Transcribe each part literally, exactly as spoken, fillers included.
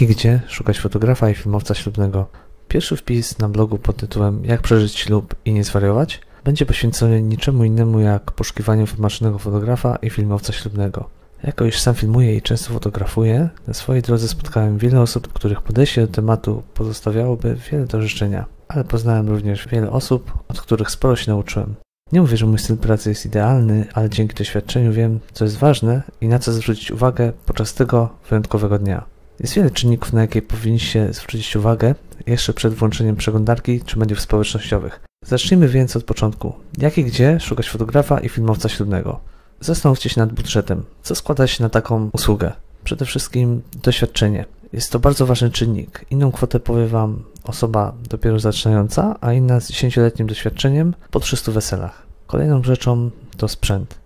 Jak i gdzie szukać fotografa i filmowca ślubnego. Pierwszy wpis na blogu pod tytułem Jak przeżyć ślub i nie zwariować będzie poświęcony niczemu innemu jak poszukiwaniu wymarzonego fotografa i filmowca ślubnego. Jako iż sam filmuję i często fotografuję, na swojej drodze spotkałem wiele osób, których podejście do tematu pozostawiałoby wiele do życzenia, ale poznałem również wiele osób, od których sporo się nauczyłem. Nie mówię, że mój styl pracy jest idealny, ale dzięki doświadczeniu wiem, co jest ważne i na co zwrócić uwagę podczas tego wyjątkowego dnia. Jest wiele czynników, na jakie powinniście zwrócić uwagę jeszcze przed włączeniem przeglądarki czy mediów społecznościowych. Zacznijmy więc od początku. Jak i gdzie szukać fotografa i filmowca ślubnego? Zastanówcie się nad budżetem. Co składa się na taką usługę? Przede wszystkim doświadczenie. Jest to bardzo ważny czynnik. Inną kwotę powie Wam osoba dopiero zaczynająca, a inna z dziesięcioletnim doświadczeniem po trzystu weselach. Kolejną rzeczą to sprzęt.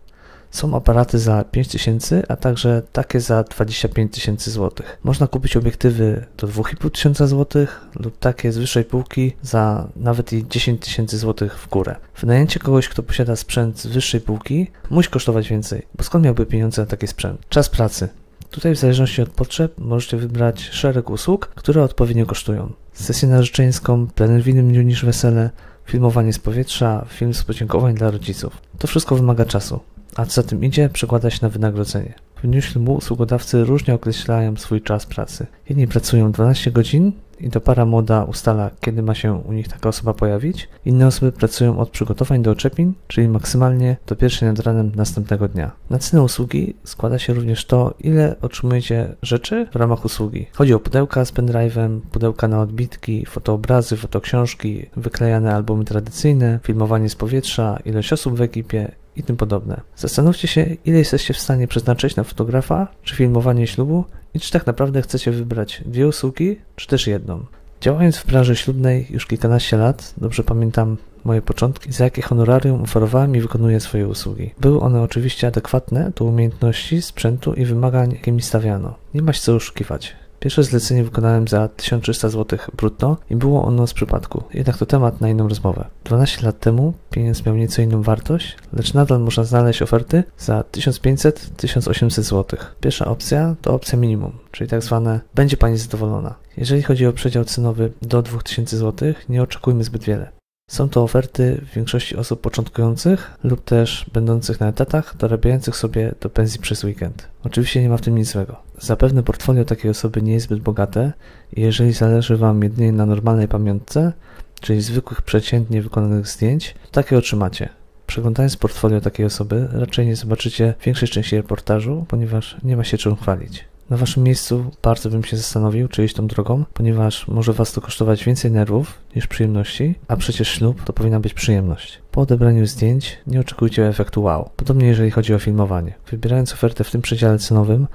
Są aparaty za pięć tysięcy, a także takie za dwadzieścia pięć tysięcy złotych. Można kupić obiektywy do dwa i pół tysiąca złotych lub takie z wyższej półki za nawet i dziesięć tysięcy złotych w górę. Wynajęcie kogoś, kto posiada sprzęt z wyższej półki, musi kosztować więcej, bo skąd miałby pieniądze na taki sprzęt? Czas pracy. Tutaj w zależności od potrzeb możecie wybrać szereg usług, które odpowiednio kosztują. Sesję narzeczeńską, plener w innym dniu niż wesele, filmowanie z powietrza, film z podziękowań dla rodziców. To wszystko wymaga czasu. A co za tym idzie, przekłada się na wynagrodzenie. W dniu ślubu usługodawcy różnie określają swój czas pracy. Jedni pracują dwanaście godzin i to para młoda ustala, kiedy ma się u nich taka osoba pojawić. Inne osoby pracują od przygotowań do oczepin, czyli maksymalnie do pierwszej nad ranem następnego dnia. Na cenę usługi składa się również to, ile otrzymujecie rzeczy w ramach usługi. Chodzi o pudełka z pendrive'em, pudełka na odbitki, fotoobrazy, fotoksiążki, wyklejane albumy tradycyjne, filmowanie z powietrza, ilość osób w ekipie i tym podobne. Zastanówcie się, ile jesteście w stanie przeznaczyć na fotografa czy filmowanie ślubu i czy tak naprawdę chcecie wybrać dwie usługi, czy też jedną. Działając w branży ślubnej już kilkanaście lat, dobrze pamiętam moje początki, za jakie honorarium oferowałem i wykonuję swoje usługi. Były one oczywiście adekwatne do umiejętności, sprzętu i wymagań, jakie mi stawiano. Nie ma się co oszukiwać. Pierwsze zlecenie wykonałem za tysiąc trzysta złotych brutto i było ono z przypadku, jednak to temat na inną rozmowę. dwanaście lat temu pieniądz miał nieco inną wartość, lecz nadal można znaleźć oferty za tysiąc pięćset do tysiąc osiemset złotych. Pierwsza opcja to opcja minimum, czyli tak zwane będzie Pani zadowolona. Jeżeli chodzi o przedział cenowy do dwa tysiące złotych, nie oczekujmy zbyt wiele. Są to oferty w większości osób początkujących lub też będących na etatach, dorabiających sobie do pensji przez weekend. Oczywiście nie ma w tym nic złego. Zapewne portfolio takiej osoby nie jest zbyt bogate i jeżeli zależy Wam jedynie na normalnej pamiątce, czyli zwykłych przeciętnie wykonanych zdjęć, to takie otrzymacie. Przeglądając portfolio takiej osoby raczej nie zobaczycie większej części reportażu, ponieważ nie ma się czym chwalić. Na Waszym miejscu bardzo bym się zastanowił, czy iść tą drogą, ponieważ może Was to kosztować więcej nerwów niż przyjemności, a przecież ślub to powinna być przyjemność. Po odebraniu zdjęć nie oczekujcie efektu wow. Podobnie jeżeli chodzi o filmowanie. Wybierając ofertę w tym przedziale cenowym,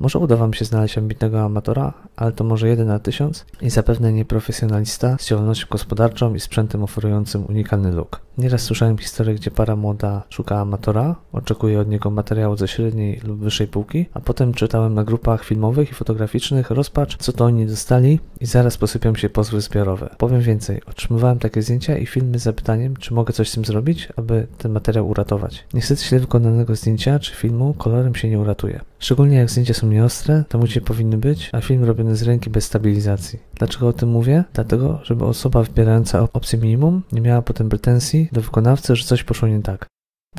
może uda Wam się znaleźć ambitnego amatora, ale to może jeden na tysiąc i zapewne nieprofesjonalista z działalnością gospodarczą i sprzętem oferującym unikalny look. Nieraz słyszałem historię, gdzie para młoda szuka amatora, oczekuje od niego materiału ze średniej lub wyższej półki, a potem czytałem na grupach filmowych i fotograficznych rozpacz, co to oni dostali i zaraz posypią się pozwy zbiorowe. Powiem więcej, otrzymywałem takie zdjęcia i filmy z zapytaniem, czy mogę coś z tym zrobić, aby ten materiał uratować. Niestety źle wykonanego zdjęcia czy filmu kolorem się nie uratuje. Szczególnie jak zdjęcia są nieostre, tam gdzie powinny być, a film robiony z ręki bez stabilizacji. Dlaczego o tym mówię? Dlatego, żeby osoba wybierająca opcję minimum nie miała potem pretensji do wykonawcy, że coś poszło nie tak.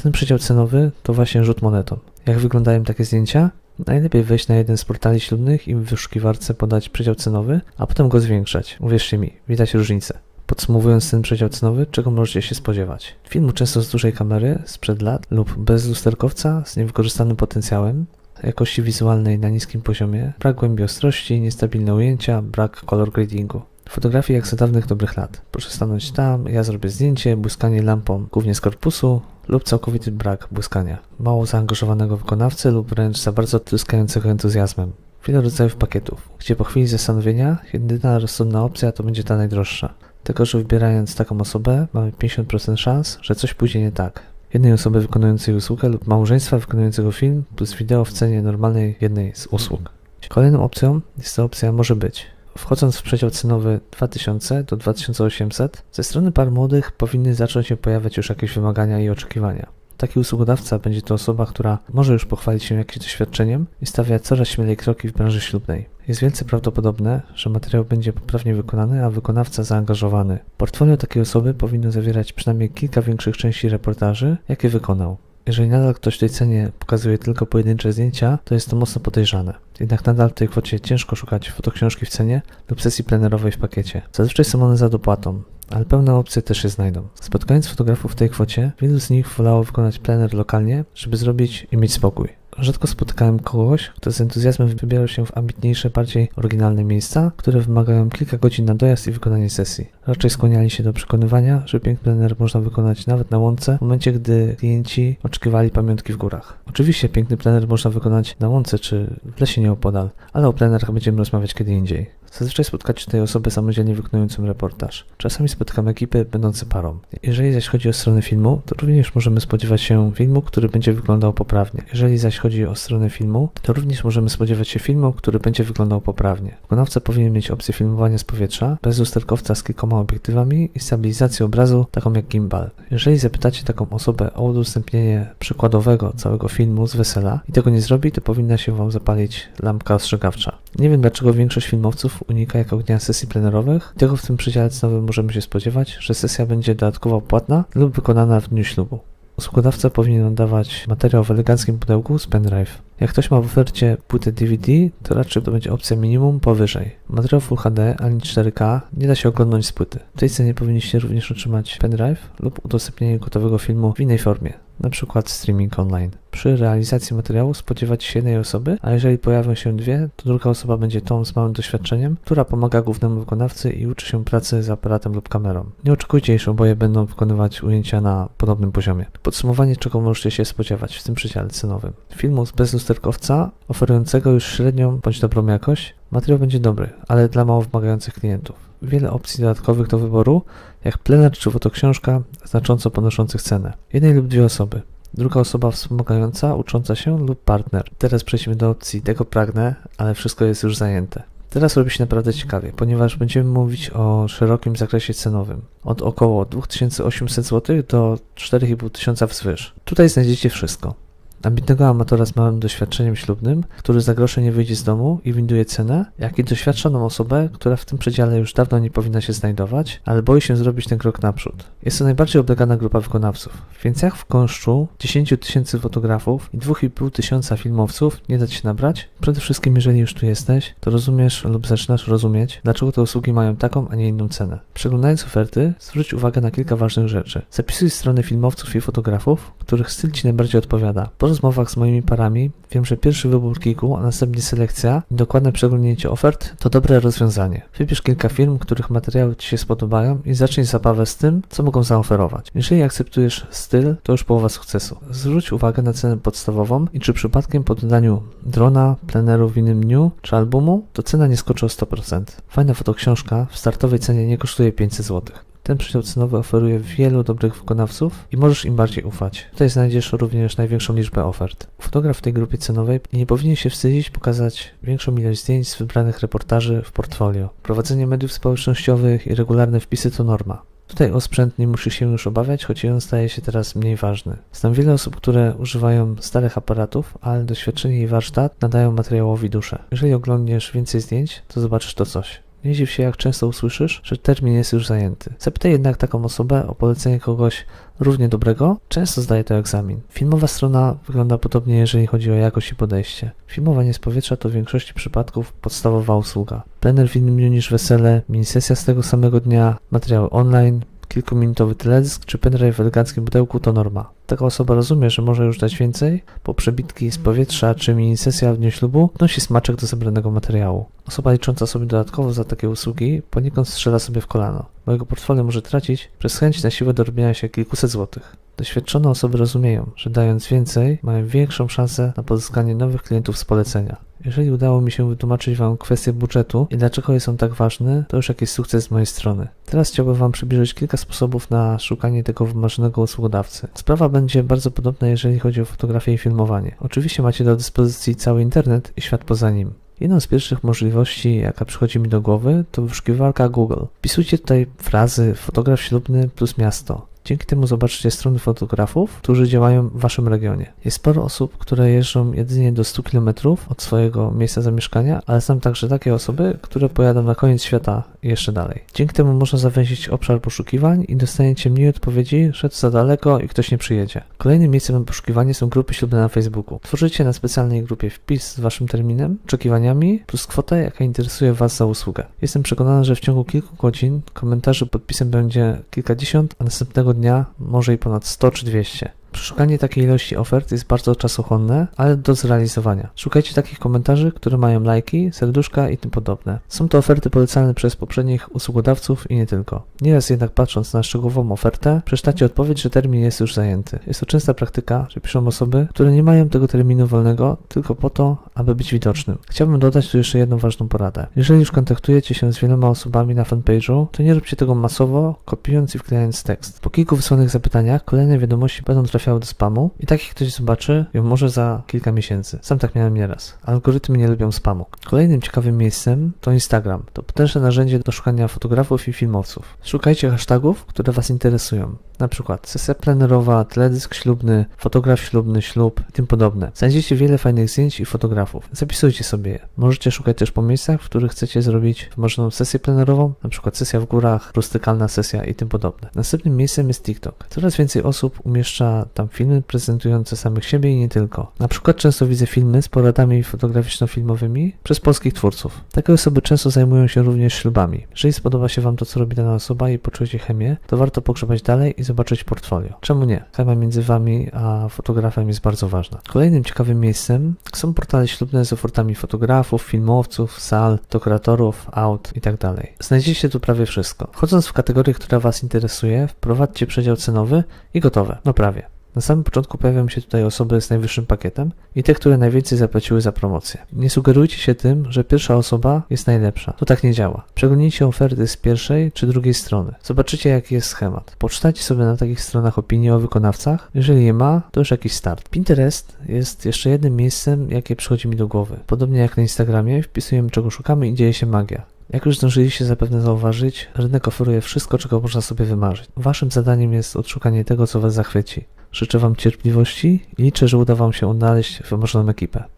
Ten przedział cenowy to właśnie rzut monetą. Jak wyglądają takie zdjęcia? Najlepiej wejść na jeden z portali ślubnych i w wyszukiwarce podać przedział cenowy, a potem go zwiększać. Uwierzcie mi, widać różnicę. Podsumowując ten przedział cenowy, czego możecie się spodziewać? Filmu często z dużej kamery, sprzed lat lub bez lusterkowca z niewykorzystanym potencjałem, jakości wizualnej na niskim poziomie, brak głębi ostrości, niestabilne ujęcia, brak color gradingu. Fotografii jak za dawnych dobrych lat. Proszę stanąć tam, ja zrobię zdjęcie, błyskanie lampą głównie z korpusu lub całkowity brak błyskania. Mało zaangażowanego wykonawcy lub wręcz za bardzo tryskającego entuzjazmem. Wiele rodzajów pakietów, gdzie po chwili zastanowienia jedyna rozsądna opcja to będzie ta najdroższa. Tylko, że wybierając taką osobę mamy pięćdziesiąt procent szans, że coś pójdzie nie tak. Jednej osoby wykonującej usługę lub małżeństwa wykonującego film plus wideo w cenie normalnej jednej z usług. Kolejną opcją jest ta opcja może być. Wchodząc w przedział cenowy dwa tysiące do dwa tysiące osiemset, ze strony par młodych powinny zacząć się pojawiać już jakieś wymagania i oczekiwania. Taki usługodawca będzie to osoba, która może już pochwalić się jakimś doświadczeniem i stawia coraz śmielej kroki w branży ślubnej. Jest więcej prawdopodobne, że materiał będzie poprawnie wykonany, a wykonawca zaangażowany. Portfolio takiej osoby powinno zawierać przynajmniej kilka większych części reportaży, jakie wykonał. Jeżeli nadal ktoś w tej cenie pokazuje tylko pojedyncze zdjęcia, to jest to mocno podejrzane. Jednak nadal w tej kwocie ciężko szukać fotoksiążki w cenie lub sesji plenerowej w pakiecie. Zazwyczaj są one za dopłatą, ale pełne opcje też się znajdą. Spotkając fotografów w tej kwocie, wielu z nich wolało wykonać plener lokalnie, żeby zrobić i mieć spokój. Rzadko spotykałem kogoś, kto z entuzjazmem wybierał się w ambitniejsze, bardziej oryginalne miejsca, które wymagają kilka godzin na dojazd i wykonanie sesji. Raczej skłaniali się do przekonywania, że piękny plener można wykonać nawet na łące, w momencie gdy klienci oczekiwali pamiątki w górach. Oczywiście piękny plener można wykonać na łące czy w lesie nieopodal, ale o plenerach będziemy rozmawiać kiedy indziej. Zazwyczaj spotkacie tutaj osobę samodzielnie wykonującą reportaż. Czasami spotykamy ekipy będące parą. Jeżeli zaś chodzi o stronę filmu, to również możemy spodziewać się filmu, który będzie wyglądał poprawnie. Jeżeli zaś chodzi o stronę filmu, to również możemy spodziewać się filmu, który będzie wyglądał poprawnie. Wykonawca powinien mieć opcję filmowania z powietrza, bez lusterkowca z kilkoma obiektywami i stabilizację obrazu, taką jak gimbal. Jeżeli zapytacie taką osobę o udostępnienie przykładowego całego filmu z wesela i tego nie zrobi, to powinna się wam zapalić lampka ostrzegawcza. Nie wiem, dlaczego większość filmowców unika jak ognia sesji plenerowych. Tego w tym przydziale cenowym możemy się spodziewać, że sesja będzie dodatkowo płatna lub wykonana w dniu ślubu. Usługodawca powinien oddawać materiał w eleganckim pudełku z pendrive. Jak ktoś ma w ofercie płytę D V D, to raczej to będzie opcja minimum powyżej. Materiał Full H D ani cztery K nie da się oglądnąć z płyty. W tej cenie powinniście również otrzymać pendrive lub udostępnienie gotowego filmu w innej formie, np. streaming online. Przy realizacji materiału spodziewać się jednej osoby, a jeżeli pojawią się dwie, to druga osoba będzie tą z małym doświadczeniem, która pomaga głównemu wykonawcy i uczy się pracy z aparatem lub kamerą. Nie oczekujcie, iż oboje będą wykonywać ujęcia na podobnym poziomie. Podsumowanie, czego możecie się spodziewać w tym przedziale cenowym. Filmu bez lusterkowca, oferującego już średnią bądź dobrą jakość. Materiał będzie dobry, ale dla mało wymagających klientów. Wiele opcji dodatkowych do wyboru, jak plener czy fotoksiążka, znacząco podnoszących cenę. Jednej lub dwie osoby. Druga osoba wspomagająca, ucząca się lub partner. Teraz przejdźmy do opcji tego pragnę, ale wszystko jest już zajęte. Teraz robi się naprawdę ciekawie, ponieważ będziemy mówić o szerokim zakresie cenowym. Od około dwa tysiące osiemset złotych do cztery i pół tysiąca wzwyż. Tutaj znajdziecie wszystko. Ambitnego amatora z małym doświadczeniem ślubnym, który za grosze nie wyjdzie z domu i winduje cenę, jak i doświadczoną osobę, która w tym przedziale już dawno nie powinna się znajdować, ale boi się zrobić ten krok naprzód. Jest to najbardziej oblegana grupa wykonawców, więc jak w gąszczu dziesięć tysięcy fotografów i dwa i pół tysiąca filmowców nie da ci się nabrać? Przede wszystkim, jeżeli już tu jesteś, to rozumiesz lub zaczynasz rozumieć, dlaczego te usługi mają taką, a nie inną cenę. Przeglądając oferty, zwróć uwagę na kilka ważnych rzeczy. Zapisuj strony filmowców i fotografów, których styl ci najbardziej odpowiada. Po rozmowach z moimi parami wiem, że pierwszy wybór kilku, a następnie selekcja i dokładne przeglądnięcie ofert to dobre rozwiązanie. Wybierz kilka firm, których materiały ci się spodobają i zacznij zabawę z tym, co mogą zaoferować. Jeżeli akceptujesz styl, to już połowa sukcesu. Zwróć uwagę na cenę podstawową i czy przypadkiem po dodaniu drona, pleneru w innym dniu czy albumu, to cena nie skoczy o sto procent. Fajna fotoksiążka w startowej cenie nie kosztuje pięćset złotych. Ten przedział cenowy oferuje wielu dobrych wykonawców i możesz im bardziej ufać. Tutaj znajdziesz również największą liczbę ofert. Fotograf w tej grupie cenowej nie powinien się wstydzić pokazać większą ilość zdjęć z wybranych reportaży w portfolio. Prowadzenie mediów społecznościowych i regularne wpisy to norma. Tutaj o sprzęt nie musisz się już obawiać, choć on staje się teraz mniej ważny. Znam wiele osób, które używają starych aparatów, ale doświadczenie i warsztat nadają materiałowi duszę. Jeżeli oglądniesz więcej zdjęć, to zobaczysz to coś. Nie dziw się, jak często usłyszysz, że termin jest już zajęty. Zapytaj jednak taką osobę o polecenie kogoś równie dobrego, często zdaje to egzamin. Filmowa strona wygląda podobnie, jeżeli chodzi o jakość i podejście. Filmowanie z powietrza to w większości przypadków podstawowa usługa. Plener w innym dniu niż wesele, minisesja z tego samego dnia, materiały online, kilkuminutowy teledysk czy pendrive w eleganckim pudełku to norma. Taka osoba rozumie, że może już dać więcej, bo przebitki z powietrza czy minisesja w dniu ślubu wnosi smaczek do zebranego materiału. Osoba licząca sobie dodatkowo za takie usługi poniekąd strzela sobie w kolano, bo jego portfolio może tracić przez chęć na siłę do robienia się kilkuset złotych. Doświadczone osoby rozumieją, że dając więcej, mają większą szansę na pozyskanie nowych klientów z polecenia. Jeżeli udało mi się wytłumaczyć wam kwestię budżetu i dlaczego jest on tak ważny, to już jakiś sukces z mojej strony. Teraz chciałbym wam przybliżyć kilka sposobów na szukanie tego wymarzonego usługodawcy. Sprawa będzie bardzo podobna, jeżeli chodzi o fotografię i filmowanie. Oczywiście macie do dyspozycji cały internet i świat poza nim. Jedną z pierwszych możliwości, jaka przychodzi mi do głowy, to wyszukiwarka Google. Wpisujcie tutaj frazy fotograf ślubny plus miasto. Dzięki temu zobaczycie strony fotografów, którzy działają w waszym regionie. Jest sporo osób, które jeżdżą jedynie do stu kilometrów od swojego miejsca zamieszkania, ale są także takie osoby, które pojadą na koniec świata i jeszcze dalej. Dzięki temu można zawęzić obszar poszukiwań i dostaniecie mniej odpowiedzi, że to za daleko i ktoś nie przyjedzie. Kolejnym miejscem na poszukiwanie są grupy ślubne na Facebooku. Tworzycie na specjalnej grupie wpis z waszym terminem, oczekiwaniami plus kwotę, jaka interesuje was za usługę. Jestem przekonany, że w ciągu kilku godzin komentarzy pod pisem będzie kilkadziesiąt, a następnego dnia może i ponad sto czy dwieście. Przeszukanie takiej ilości ofert jest bardzo czasochłonne, ale do zrealizowania. Szukajcie takich komentarzy, które mają lajki, serduszka i tym podobne. Są to oferty polecane przez poprzednich usługodawców i nie tylko. Nieraz jednak patrząc na szczegółową ofertę, przeczytacie odpowiedź, że termin jest już zajęty. Jest to częsta praktyka, że piszą osoby, które nie mają tego terminu wolnego tylko po to, aby być widocznym. Chciałbym dodać tu jeszcze jedną ważną poradę. Jeżeli już kontaktujecie się z wieloma osobami na fanpage'u, to nie róbcie tego masowo, kopiując i wklejając tekst. Po kilku wysłanych zapytaniach kolejne wiadomości będą trafiały do spamu i takich ktoś zobaczy ją może za kilka miesięcy. Sam tak miałem nieraz. Algorytmy nie lubią spamu. Kolejnym ciekawym miejscem to Instagram. To potężne narzędzie do szukania fotografów i filmowców. Szukajcie hashtagów, które was interesują. Na przykład sesja plenerowa, teledysk ślubny, fotograf ślubny, ślub i tym podobne. Znajdziecie wiele fajnych zdjęć i fotografów. Zapisujcie sobie je. Możecie szukać też po miejscach, w których chcecie zrobić wymarzoną sesję plenerową, na przykład sesja w górach, rustykalna sesja i tym podobne. Następnym miejscem jest TikTok. Coraz więcej osób umieszcza tam filmy prezentujące samych siebie i nie tylko. Na przykład często widzę filmy z poradami fotograficzno-filmowymi przez polskich twórców. Takie osoby często zajmują się również ślubami. Jeżeli spodoba się wam to, co robi dana osoba i poczujecie chemię, to warto pogrzebać dalej i zobaczyć portfolio. Czemu nie? Chemia między wami a fotografem jest bardzo ważna. Kolejnym ciekawym miejscem są portale ślubne z ofertami fotografów, filmowców, sal, do kreatorów, aut itd. Znajdziecie tu prawie wszystko. Wchodząc w kategorię, która was interesuje, wprowadźcie przedział cenowy i gotowe. No prawie. Na samym początku pojawią się tutaj osoby z najwyższym pakietem i te, które najwięcej zapłaciły za promocję. Nie sugerujcie się tym, że pierwsza osoba jest najlepsza. To tak nie działa. Przeglądnijcie oferty z pierwszej czy drugiej strony. Zobaczycie, jaki jest schemat. Poczytajcie sobie na takich stronach opinie o wykonawcach. Jeżeli je ma, to już jakiś start. Pinterest jest jeszcze jednym miejscem, jakie przychodzi mi do głowy. Podobnie jak na Instagramie, wpisujemy, czego szukamy i dzieje się magia. Jak już zdążyliście zapewne zauważyć, rynek oferuje wszystko, czego można sobie wymarzyć. Waszym zadaniem jest odszukanie tego, co was zachwyci. Życzę wam cierpliwości i liczę, że uda wam się odnaleźć wymarzoną ekipę.